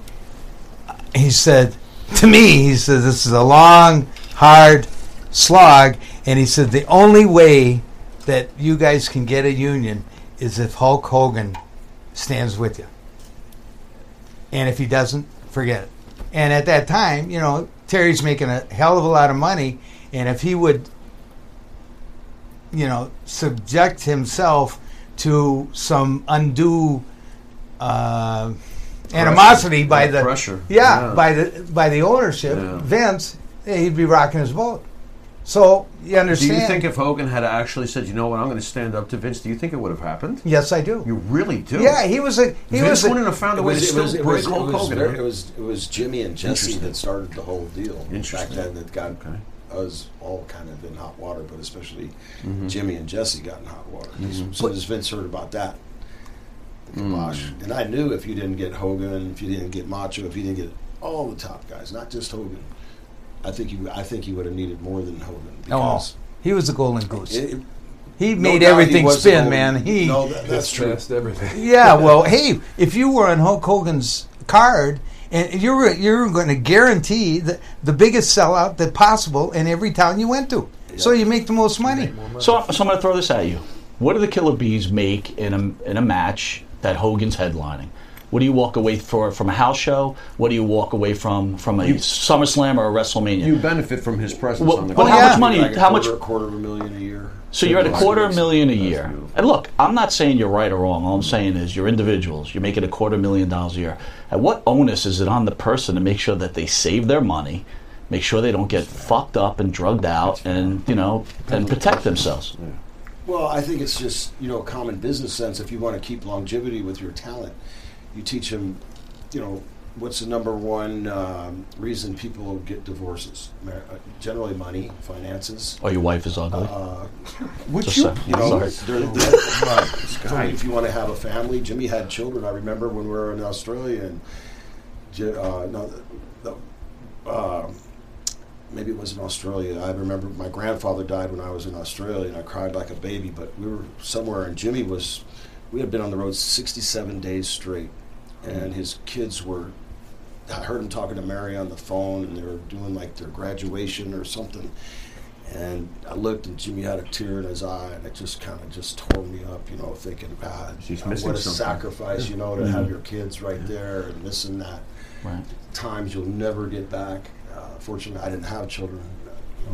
to me, he said, this is a long, hard slog, and he said the only way that you guys can get a union is if Hulk Hogan stands with you. And if he doesn't, forget it. And at that time, you know, Terry's making a hell of a lot of money, and if he would, you know, subject himself to some undue animosity by the pressure, by the ownership, Vince, he'd be rocking his boat. So, you understand. Do you think if Hogan had actually said, you know what, I'm going to stand up to Vince, do you think it would have happened? Yes, I do. You really do? Yeah, Vince wouldn't have found a way to still break Hulk Hogan. It was Jimmy and Jesse that started the whole deal. Interesting. Back then that got us all kind of in hot water, but especially Jimmy and Jesse got in hot water. Mm-hmm. So as Vince heard about that, the kibosh. And I knew if you didn't get Hogan, if you didn't get Macho, if you didn't get all the top guys, not just Hogan, I think he would have needed more than Hogan. Because he was the golden goose. He made everything spin, man. That's true. Everything. Yeah. Well, hey, if you were on Hulk Hogan's card, and you're going to guarantee the biggest sellout that possible in every town you went to, so you make the most money. So I'm going to throw this at you. What do the Killer Bees make in a match that Hogan's headlining? What do you walk away from a house show? What do you walk away from a SummerSlam or a WrestleMania? You benefit from his presence on the card. But how much money? Like a quarter of a million a year. So you're at $250,000 a year. Beautiful. And look, I'm not saying you're right or wrong. All I'm saying is you're individuals. You're making $250,000 a year. And what onus is it on the person to make sure that they save their money, make sure they don't get fucked up and drugged out, and, you know, and protect themselves? Yeah. Well, I think it's just, you know, common business sense. If you want to keep longevity with your talent, you teach them, you know, what's the number one reason people get divorces? Generally money, finances. Oh, your wife is ugly? Would you? You know, sorry. If you want to have a family, Jimmy had children. I remember when we were in Australia and maybe it was in Australia. I remember my grandfather died when I was in Australia and I cried like a baby, but we were somewhere and Jimmy was... We had been on the road 67 days straight, and his kids were I heard him talking to Mary on the phone, and they were doing like their graduation or something. And I looked, and Jimmy had a tear in his eye, and it just kind of just tore me up, you know, thinking, God, what a sacrifice, you know, to have your kids right there and this and that. Right. Times you'll never get back. Fortunately, I didn't have children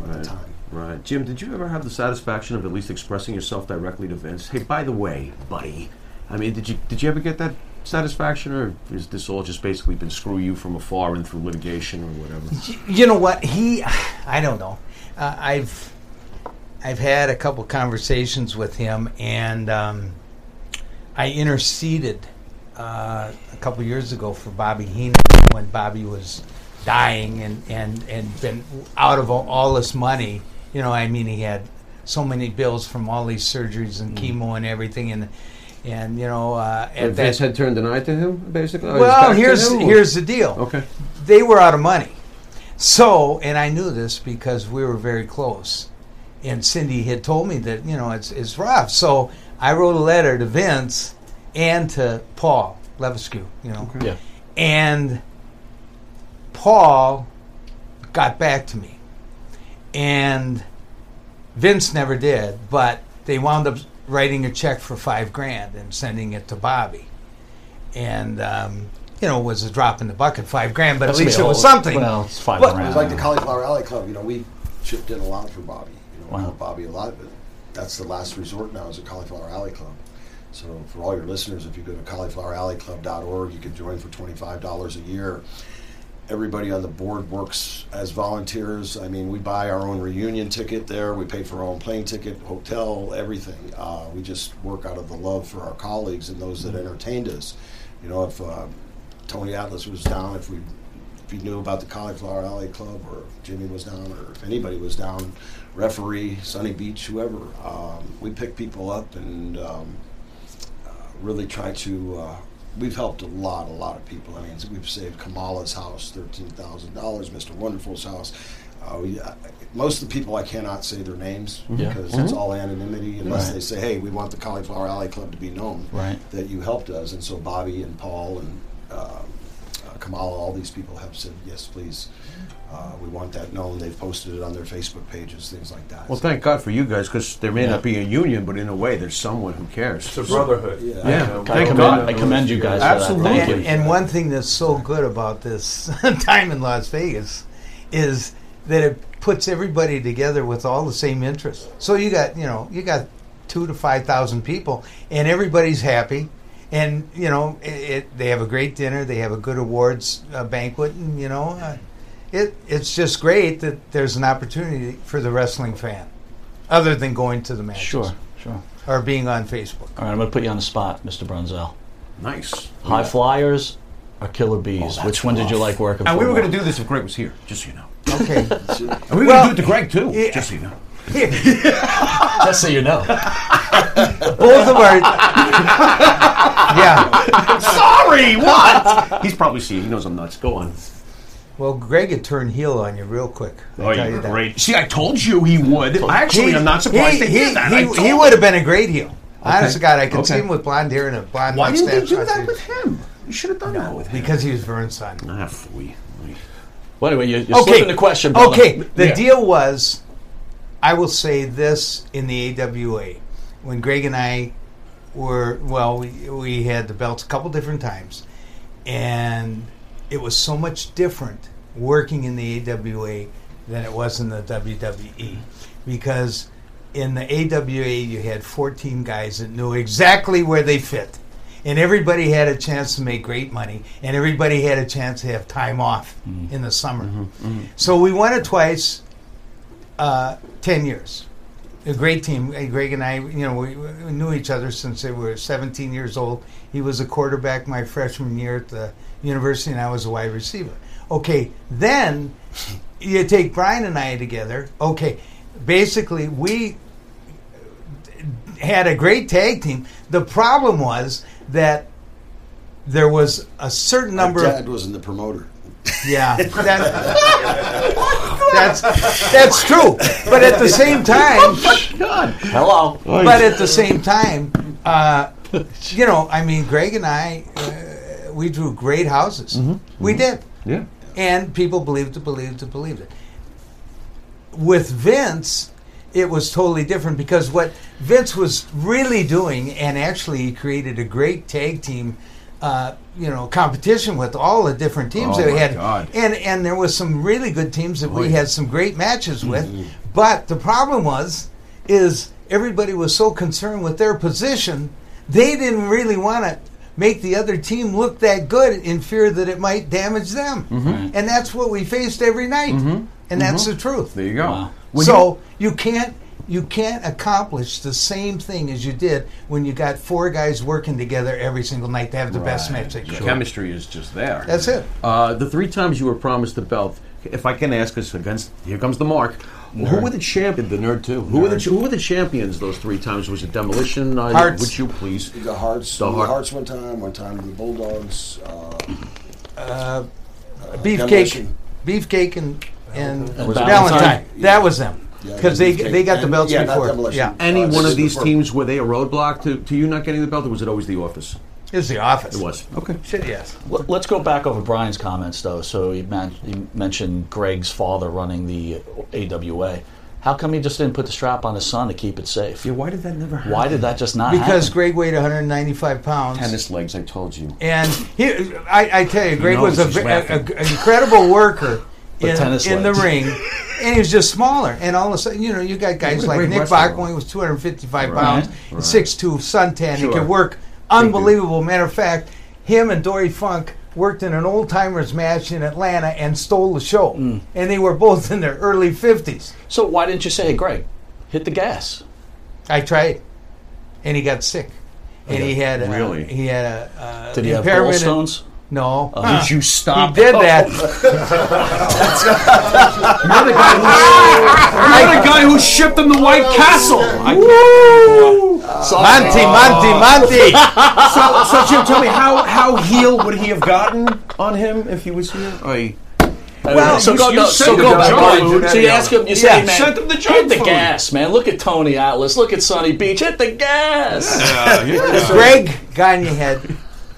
at the time. Right. Jim, did you ever have the satisfaction of at least expressing yourself directly to Vince? Hey, by the way, buddy, I mean, did you ever get that satisfaction, or is this all just basically been screw you from afar and through litigation or whatever? You know what? I don't know. I've had a couple conversations with him, and I interceded a couple years ago for Bobby Heenan when Bobby was dying and been out of all this money. You know, I mean, he had so many bills from all these surgeries and chemo and everything, and you know, and Vince had turned an eye to him, basically. Well, here's the deal. Okay, they were out of money. So, and I knew this because we were very close, and Cindy had told me that, you know, it's rough. So I wrote a letter to Vince and to Paul Levesque, you know. Okay. Yeah. And Paul got back to me, and Vince never did, but they wound up writing a check for $5,000 and sending it to Bobby. And you know, it was a drop in the bucket, $5,000, but that's at least it was something. Well, it's $5,000. It was like the Cauliflower Alley Club. You know, we chipped in a lot for Bobby. You know, wow. Bobby a lot, but that's the last resort now, is the Cauliflower Alley Club. So for all your listeners, if you go to caulifloweralleyclub.org, you can join for $25 a year. Everybody on the board works as volunteers. I mean, we buy our own reunion ticket there. We pay for our own plane ticket, hotel, everything. We just work out of the love for our colleagues and those that entertained us. You know, if Tony Atlas was down, if he knew about the Cauliflower Alley Club, or if Jimmy was down, or if anybody was down, referee, Sonny Beach, whoever, we pick people up and really try to, we've helped a lot of people. I mean, we've saved Kamala's house, $13,000, Mr. Wonderful's house. Most of the people, I cannot say their names because it's all anonymity unless they say, hey, we want the Cauliflower Alley Club to be known that you helped us. And so Bobby and Paul and Kamala, all these people have said, yes, please, we want that known. They've posted it on their Facebook pages, things like that. Well, thank God for you guys, because there may not be a union, but in a way, there's someone who cares. It's a brotherhood. Yeah. I commend you guys for that. Absolutely. And one thing that's so good about this time in Las Vegas is that it puts everybody together with all the same interests. So you got 2,000 to 5,000 people, and everybody's happy. And, you know, they have a great dinner. They have a good awards banquet. And, you know, it's just great that there's an opportunity for the wrestling fan, other than going to the matches. Sure. Or being on Facebook. All right, I'm going to put you on the spot, Mr. Brunzell. Nice. High flyers or Killer Bees? Which one did you like working for? And we were going to do this if Greg was here, just so you know. Okay. And we were going to do it to Greg, too, just so you know. Just so you know. Both of our... yeah. Sorry, what? He's probably seeing. He knows I'm nuts. Go on. Well, Greg would turn heel on you real quick. You're great. See, I told you he would. Actually, I'm not surprised to hear that. He would have been a great heel. Okay. Honest to God, I could see him with blonde hair and a blonde mustache. Why didn't you do that with him? You should have done that with him. Because he was Verne's son. Ah, fooey. Well, anyway, you're slipping the question, brother. Okay, the deal was... I will say this in the AWA. When Greg and I were, we had the belts a couple different times, and it was so much different working in the AWA than it was in the WWE. Because in the AWA, you had 14 guys that knew exactly where they fit. And everybody had a chance to make great money, and everybody had a chance to have time off in the summer. So we won it twice. 10 years, a great team. Greg and I, you know, we knew each other since they were 17 years old. He was a quarterback my freshman year at the university, and I was a wide receiver. Okay, then you take Brian and I together. Okay, basically we had a great tag team. The problem was that there was a certain number. My dad wasn't the promoter. Yeah, that's true. But at the same time, oh my God, hello. But at the same time, you know, I mean, Greg and I, we drew great houses. We did. Yeah. And people believed it. With Vince, it was totally different, because what Vince was really doing, and actually he created a great tag team competition with all the different teams that we had. God. And there was some really good teams that we had some great matches with. Mm-hmm. But the problem is everybody was so concerned with their position, they didn't really want to make the other team look that good in fear that it might damage them. Mm-hmm. Right. And that's what we faced every night. Mm-hmm. And that's the truth. There you go. Wow. So you can't accomplish the same thing as you did when you got four guys working together every single night to have the best match they could. Sure. Chemistry is just there. That's it. The three times you were promised the belt, if I can ask us, against, here comes the mark. Nerd. Who were the champions? The nerd too. Who were the champions those three times? Was it Demolition? Hearts. Would you please? The Hearts. The Hearts one time the Bulldogs. Beefcake. Beefcake and Valentine. Yeah. That was them. Because they got the belts before. Yeah. Any one of these teams, were they a roadblock to you not getting the belt, or was it always the office? It was the office. It was. Okay. Shit, yes. Let's go back over Brian's comments, though. So you mentioned Greg's father running the AWA. How come he just didn't put the strap on his son to keep it safe? Yeah, why did that never happen? Why did that just not happen? Because Greg weighed 195 pounds. Tennis legs, I told you. And I tell you, Greg was an incredible worker. In the ring, and he was just smaller. And all of a sudden, you got guys like Nick Bach when he was 255 pounds, 6'2", suntan. Sure. He could work unbelievable. Matter of fact, him and Dory Funk worked in an old-timers match in Atlanta and stole the show. Mm. And they were both in their early 50s. So why didn't you say, hey, Greg, hit the gas? I tried. And he got sick. And he had did he have gallstones? No. Did you stop? He did that. You're the guy who shipped him to White Castle. Woo! Monty. So Jim, tell me, how heel would he have gotten on him if he was here? Sent him the junk food. Hit the gas, man. Look at Tony Atlas. Look at Sonny Beach. Hit the gas. Greg Gagne had...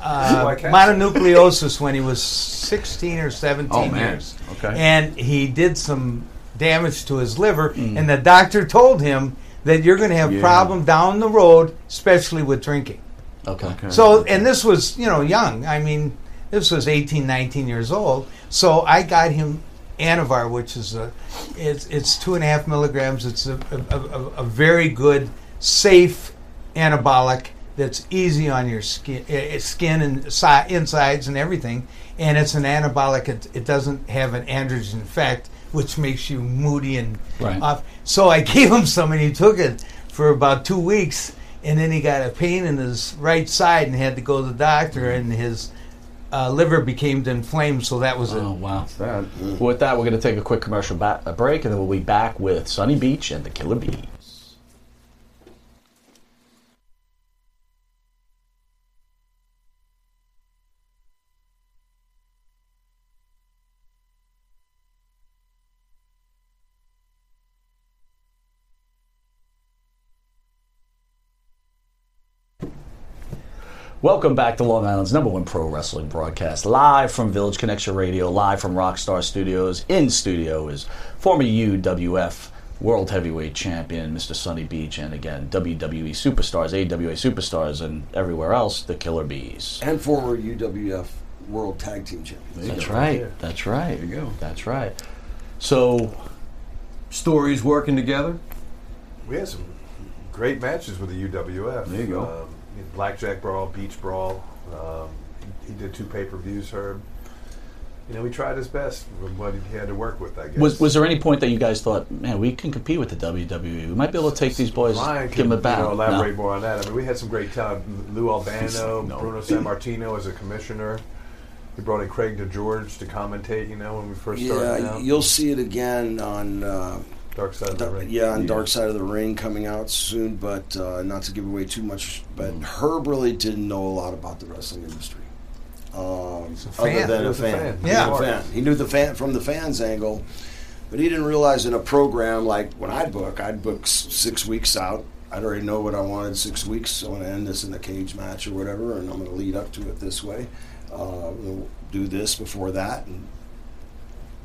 mononucleosis when he was 16 or 17 years. Okay. And he did some damage to his liver, and the doctor told him that you're going to have a problem down the road, especially with drinking. Okay. So, and this was, young. I mean, this was 18, 19 years old. So I got him Anavar, which is it's 2.5 milligrams. It's a very good, safe anabolic that's easy on your skin and insides and everything, and it's an anabolic. It doesn't have an androgen effect, which makes you moody and off. So I gave him some, and he took it for about 2 weeks, and then he got a pain in his right side and had to go to the doctor, and his liver became inflamed, so that was it. Oh, wow. With that, we're going to take a quick commercial break, and then we'll be back with Sonny Beach and the Killer Bees. Welcome back to Long Island's number one pro wrestling broadcast, live from Village Connection Radio, live from Rockstar Studios. In studio is former UWF World Heavyweight Champion, Mr. Sonny Beach, and again, WWE Superstars, AWA Superstars, and everywhere else, the Killer Bees. And former UWF World Tag Team Champions. That's right. There you go. That's right. So, stories working together? We had some great matches with the UWF. There you go. Blackjack Brawl, Beach Brawl. He did 2 pay-per-views, Herb. He tried his best with what he had to work with, I guess. Was there any point that you guys thought, man, we can compete with the WWE? We might be able to take these boys and give them a battle. Elaborate more on that. I mean, we had some great talent. Lou Albano, Bruno Sammartino as a commissioner. He brought in Craig DeGeorge to commentate, when we first started out. You'll see it again on... Dark Side of the Ring. Yeah, on Dark Side of the Ring coming out soon, but not to give away too much, but Herb really didn't know a lot about the wrestling industry. Other than a fan. He knew the fan from the fans' angle, but he didn't realize in a program, like when I'd book 6 weeks out. I'd already know what I wanted 6 weeks, so I'm going to end this in a cage match or whatever, and I'm going to lead up to it this way. We'll do this before that, and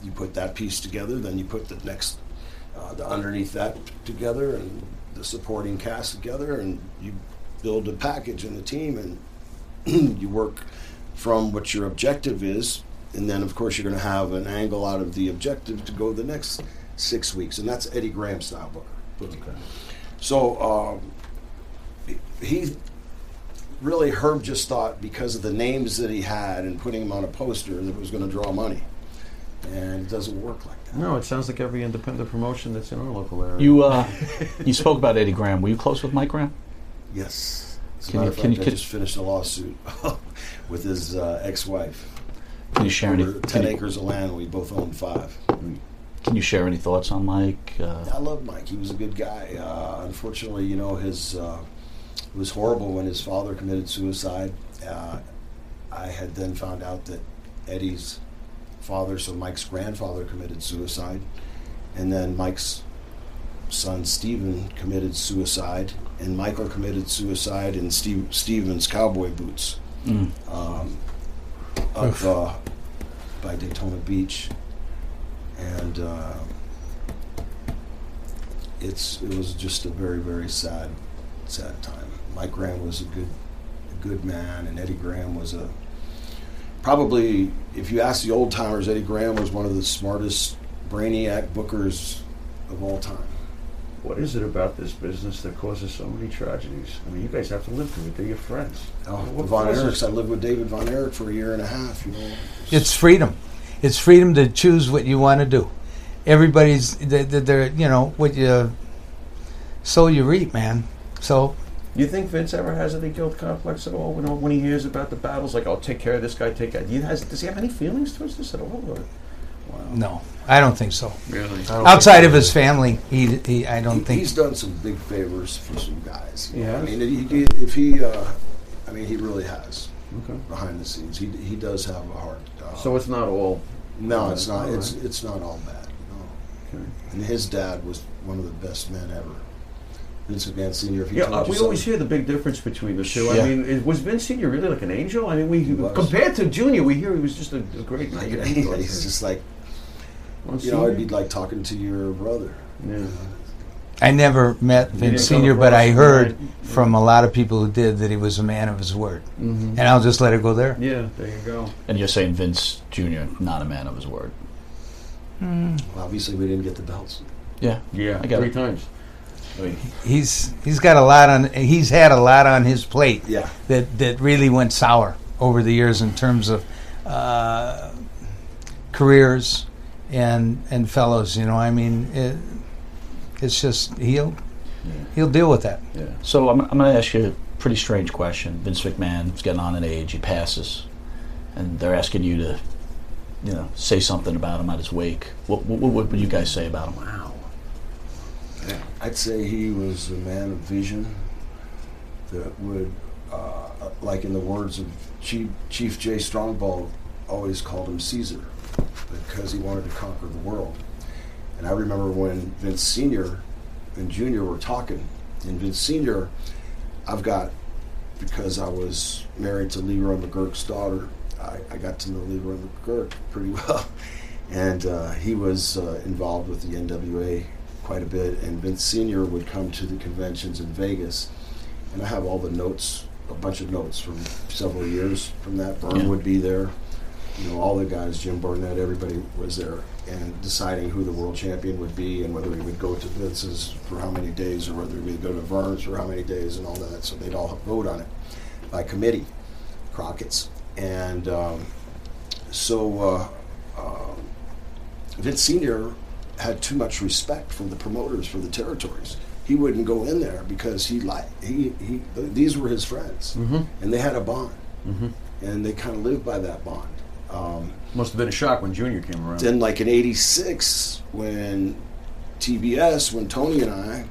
you put that piece together, then you put the next, the underneath that together, and the supporting cast together, and you build a package and a team, and you work from what your objective is, and then of course you're going to have an angle out of the objective to go the next 6 weeks, and that's Eddie Graham style booking. Okay. So he really, Herb just thought because of the names that he had and putting him on a poster that it was going to draw money, and it doesn't work like that. No, it sounds like every independent promotion that's in our local area. You spoke about Eddie Graham. Were you close with Mike Graham? Yes. As a matter of fact, I just finished a lawsuit with his ex-wife. Can you share any? 10 acres of land. We both owned 5. Can you share any thoughts on Mike? I love Mike. He was a good guy. Unfortunately, you know, it was horrible when his father committed suicide. I had then found out that Eddie's father, so Mike's grandfather, committed suicide, and then Mike's son Stephen committed suicide, and Michael committed suicide in Stephen's cowboy boots by Daytona Beach, and it was just a very, very sad time. Mike Graham was a good man, and Eddie Graham was probably, if you ask the old timers, Eddie Graham was one of the smartest brainiac bookers of all time. What is it about this business that causes so many tragedies? I mean, you guys have to live through it. They're your friends. Von Erichs. I lived with David Von Erich for a year and a half. You know, it's freedom. It's freedom to choose what you want to do. Everybody's, they're, you know, what you sow, you reap, man. So, you think Vince ever has any guilt complex at all when he hears about the battles? Like, I'll take care of this guy, take care of that. Does he have any feelings towards this at all? Or? Wow. No, I don't think so. Really? Outside of his family, I don't think... He's done some big favors for some guys. Yeah. I mean, he really has. Okay. Behind the scenes. He does have a heart. So it's not all... No, it's not. Right. It's not all bad. No. Okay. And his dad was one of the best men ever. Vince McMahon Sr. We always hear the big difference between the two. Yeah. I mean, was Vince Sr. really like an angel? I mean, compared to Junior, we hear he was just a great guy. He's just like, you know, it'd be like talking to your brother. Yeah. I never met Vince Sr., but I heard from a lot of people who did that he was a man of his word. Mm-hmm. And I'll just let it go there. Yeah, there you go. And you're saying Vince Jr., not a man of his word. Well, obviously, we didn't get the belts. Yeah, I got 3 times. I mean, he's got a lot on. He's had a lot on his plate. Yeah. That really went sour over the years in terms of careers and fellows. You know, I mean, it's just he'll deal with that. Yeah. So I'm going to ask you a pretty strange question. Vince McMahon's getting on in age. He passes, and they're asking you to, you know, say something about him at his wake. What would you guys say about him? Wow. I'd say he was a man of vision that would, like in the words of Chief Jay Strongbow, always called him Caesar because he wanted to conquer the world. And I remember when Vince Sr. and Jr. were talking, and Vince Sr., because I was married to Leroy McGurk's daughter, I got to know Leroy McGurk pretty well, and he was involved with the NWA quite a bit, and Vince Sr. would come to the conventions in Vegas, and I have all the notes, a bunch of notes from several years from that. Verne would be there, you know, all the guys, Jim Barnett, everybody was there, and deciding who the world champion would be and whether he would go to Vince's for how many days or whether he would go to Verne's for how many days and all that, so they'd all vote on it by committee, Crockett's. And so Vince Sr. had too much respect for the promoters, for the territories. He wouldn't go in there because these were his friends, mm-hmm. and they had a bond, mm-hmm. and they kind of lived by that bond. Must have been a shock when Junior came around. Then, like in '86, when TBS, when Tony and I,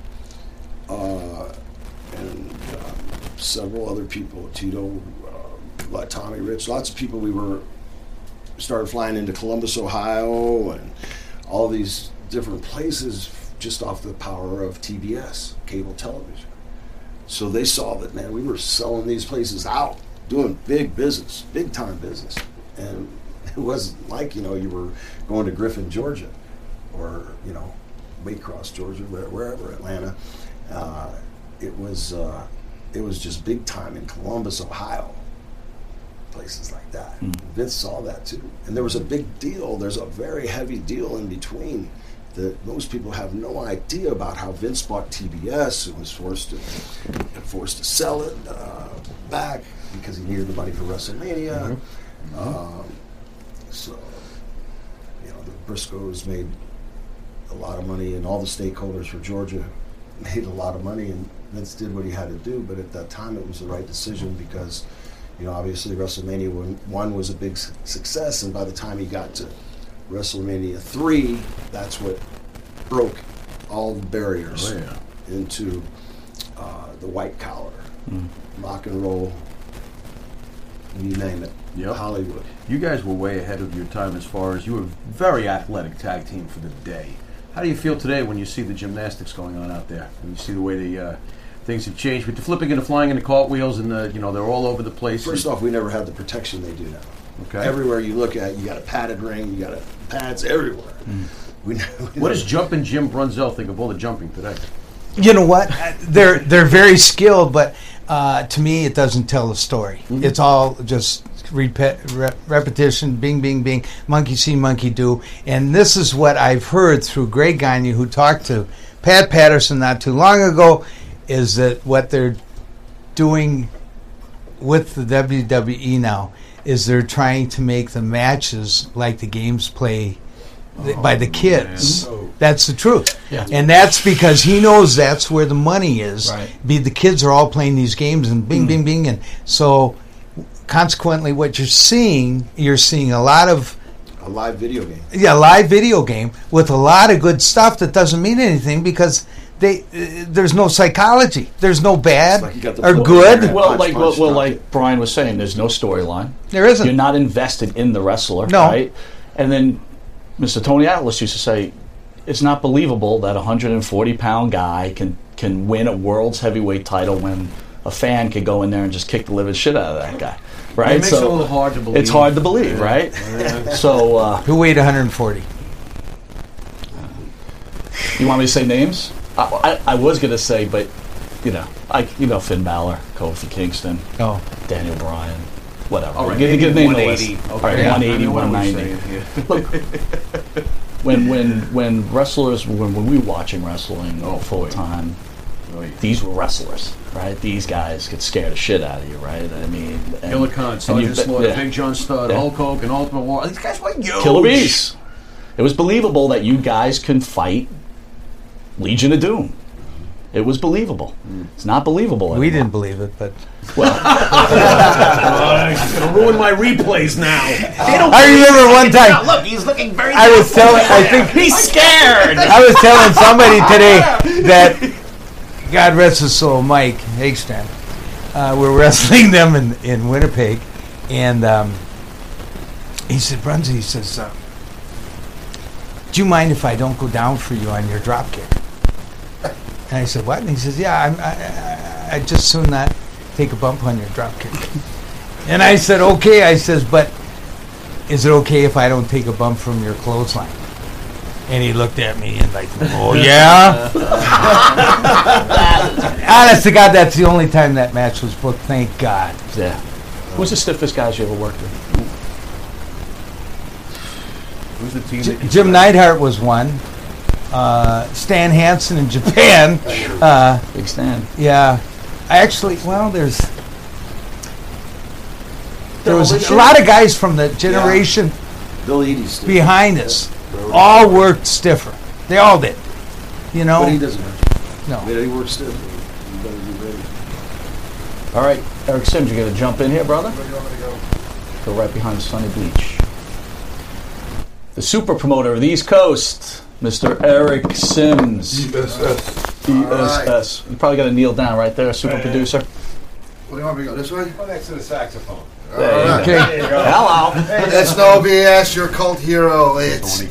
and several other people, Tito, Tommy Rich, lots of people, started flying into Columbus, Ohio, and all these different places just off the power of TBS, cable television. So they saw that, man, we were selling these places out, doing big business, big time business. And It wasn't like, you know, you were going to Griffin, Georgia, or, you know, Waycross, Georgia, wherever, Atlanta. It was just big time in Columbus, Ohio, places like that. Mm-hmm. Vince saw that too. And there was a big deal. There's a very heavy deal in between that most people have no idea about, how Vince bought TBS and was forced to sell it back because he needed the money for WrestleMania. Mm-hmm. So, you know, the Briscoes made a lot of money, and all the stakeholders for Georgia made a lot of money, and Vince did what he had to do. But at that time, it was the right decision because, you know, obviously WrestleMania 1 was a big success, and by the time he got to WrestleMania 3, that's what broke all the barriers into the white collar, rock and roll, you name it, Hollywood. You guys were way ahead of your time as far as, you were a very athletic tag team for the day. How do you feel today when you see the gymnastics going on out there? And you see the way the things have changed with the flipping and the flying and the cartwheels and the, you know, they're all over the place. First off, we never had the protection they do now. Okay. Everywhere you look at, you got a padded ring, you got pads everywhere. Mm. What does Jumpin' Jim Brunzell think of all the jumping today? You know what? They're very skilled, but to me, it doesn't tell the story. Mm-hmm. It's all just repetition, bing, bing, bing, monkey see, monkey do. And this is what I've heard through Greg Gagne, who talked to Pat Patterson not too long ago, is that what they're doing with the WWE now is they're trying to make the matches like the games play by the kids. Man. That's the truth. Yeah. And that's because he knows that's where the money is. Right. The kids are all playing these games and bing, bing, bing. And so consequently what you're seeing a lot of... A live video game. Yeah, a live video game with a lot of good stuff that doesn't mean anything because... There's no psychology. There's no bad or good. Well, like Brian was saying, there's no storyline. There isn't. You're not invested in the wrestler. No. Right? And then Mr. Tony Atlas used to say, it's not believable that a 140-pound guy can win a world's heavyweight title when a fan could go in there and just kick the living shit out of that guy. Right? It makes it a little hard to believe. It's hard to believe, right? Yeah. So who weighed 140? You want me to say names? I was gonna say, but you know Finn Balor, Kofi Kingston, Daniel Bryan, whatever. All right, give name the list. Okay. All right, yeah. 180, 190. Look, when wrestlers when we were watching wrestling full time, these were wrestlers, right? These guys could scare the shit out of you, right? I mean, Killer Khan, Sergeant Slaughter, Big John Studd, Hulk Hogan, Ultimate Warrior. These guys were huge. Killer Bees. It was believable that you guys can fight. Legion of Doom. It was believable. It's not believable anymore. We didn't believe it, but... Well... It'll ruin my replays now. I remember one time... Now, look, he's looking very... he's scared! I was telling somebody today that... God rest his soul, Mike Hagstrand. We're wrestling them in Winnipeg, and he said, Brunzie, he says, do you mind if I don't go down for you on your drop kick? And I said, what? And he says, yeah, I'd just soon not take a bump on your drop kick. And I said, okay. I says, but is it okay if I don't take a bump from your clothesline? And he looked at me and like, oh, yeah? Honest to God, that's the only time that match was booked. Thank God. Yeah. Who's the stiffest guys you ever worked with? The team Jim Neidhart was one. Stan Hansen in Japan. Big Stan. Yeah. There was a lot of guys from the generation behind us. All worked stiffer. They all did. You know? But he doesn't hurt. No. He works stiffer. You better be ready. All right. Eric Sims, you got to jump in here, brother? Where do you want me to go? Go right behind Sonny Beach. The super promoter of the East Coast, Mr. Eric Sims. ESS. Right. You probably got to kneel down right there, super producer. What do you want me to go, this way? Go next to the saxophone. There you go. Hello. Hey, that's no BS, your cult hero. It's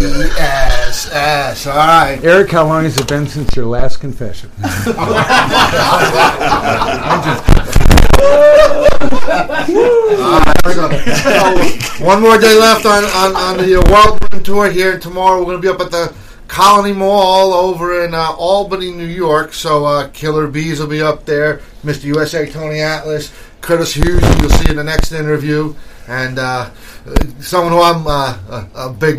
ESS. All right. Eric, how long has it been since your last confession? I'm just... Hang on. So, one more day left on the World Tour here. Tomorrow we're going to be up at the Colony Mall over in Albany, New York. So Killer Bees will be up there. Mr. USA, Tony Atlas, Curtis Hughes, you'll see in the next interview. And someone who I'm a big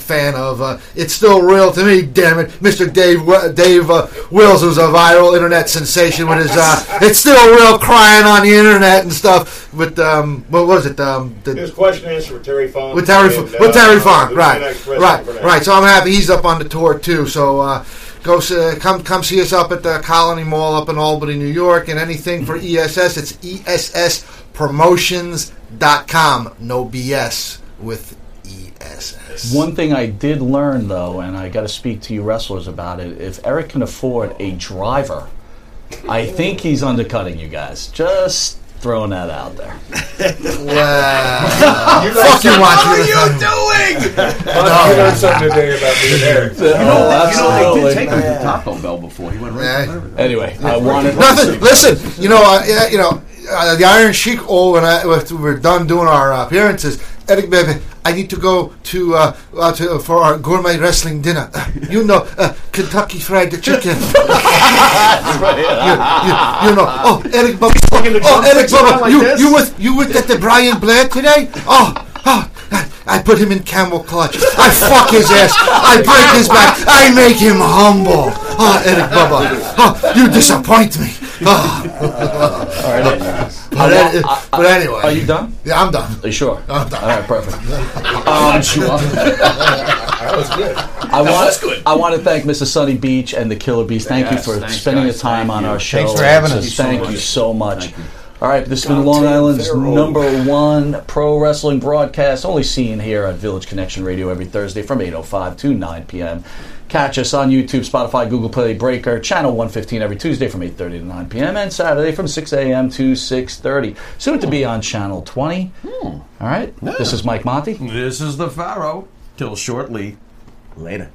fan of. It's still real to me, damn it. Mr. Dave Wills, who's a viral internet sensation with his "It's Still Real" crying on the internet and stuff. With what was it? His question and answer with Terry Funk. With Terry Funk, right. So I'm happy he's up on the tour too. So come see us up at the Colony Mall up in Albany, New York. And anything for ESS, it's ESSPromotions.com. No BS with ESS. One thing I did learn, though, and I got to speak to you wrestlers about it, if Eric can afford a driver, I think he's undercutting you guys. Just throwing that out there. Wow. You're like, what are you doing? I learned something today about being Eric. Absolutely. He did take him to Taco Bell before. He went right to the Anyway, I wanted... Nothing. Listen, the Iron Sheik, we're done doing our appearances. Eric, baby, I need to go to for our gourmet wrestling dinner. Kentucky Fried Chicken. Eric Bubba. You with at the Brian Blair today? I put him in camel clutch. I fuck his ass. I break his back. I make him humble. Eric Bubba. You disappoint me. All right. But anyway. Are you done? Yeah, I'm done. Are you sure? I'm done. All right, perfect. That was good. I want to thank Mr. Sonny Beach and the Killer Bees. Thank you for spending the time on our show. Thanks for having us. Thank you so much. All right, this has been Long Island's number one pro wrestling broadcast, only seen here on Village Connection Radio every Thursday from 8:05 to 9 p.m. Catch us on YouTube, Spotify, Google Play, Breaker, Channel 115 every Tuesday from 8:30 to 9 p.m. and Saturday from 6 a.m. to 6:30. Soon to be on Channel 20. All right, this is Mike Monty. This is the Pharaoh. Till shortly. Later.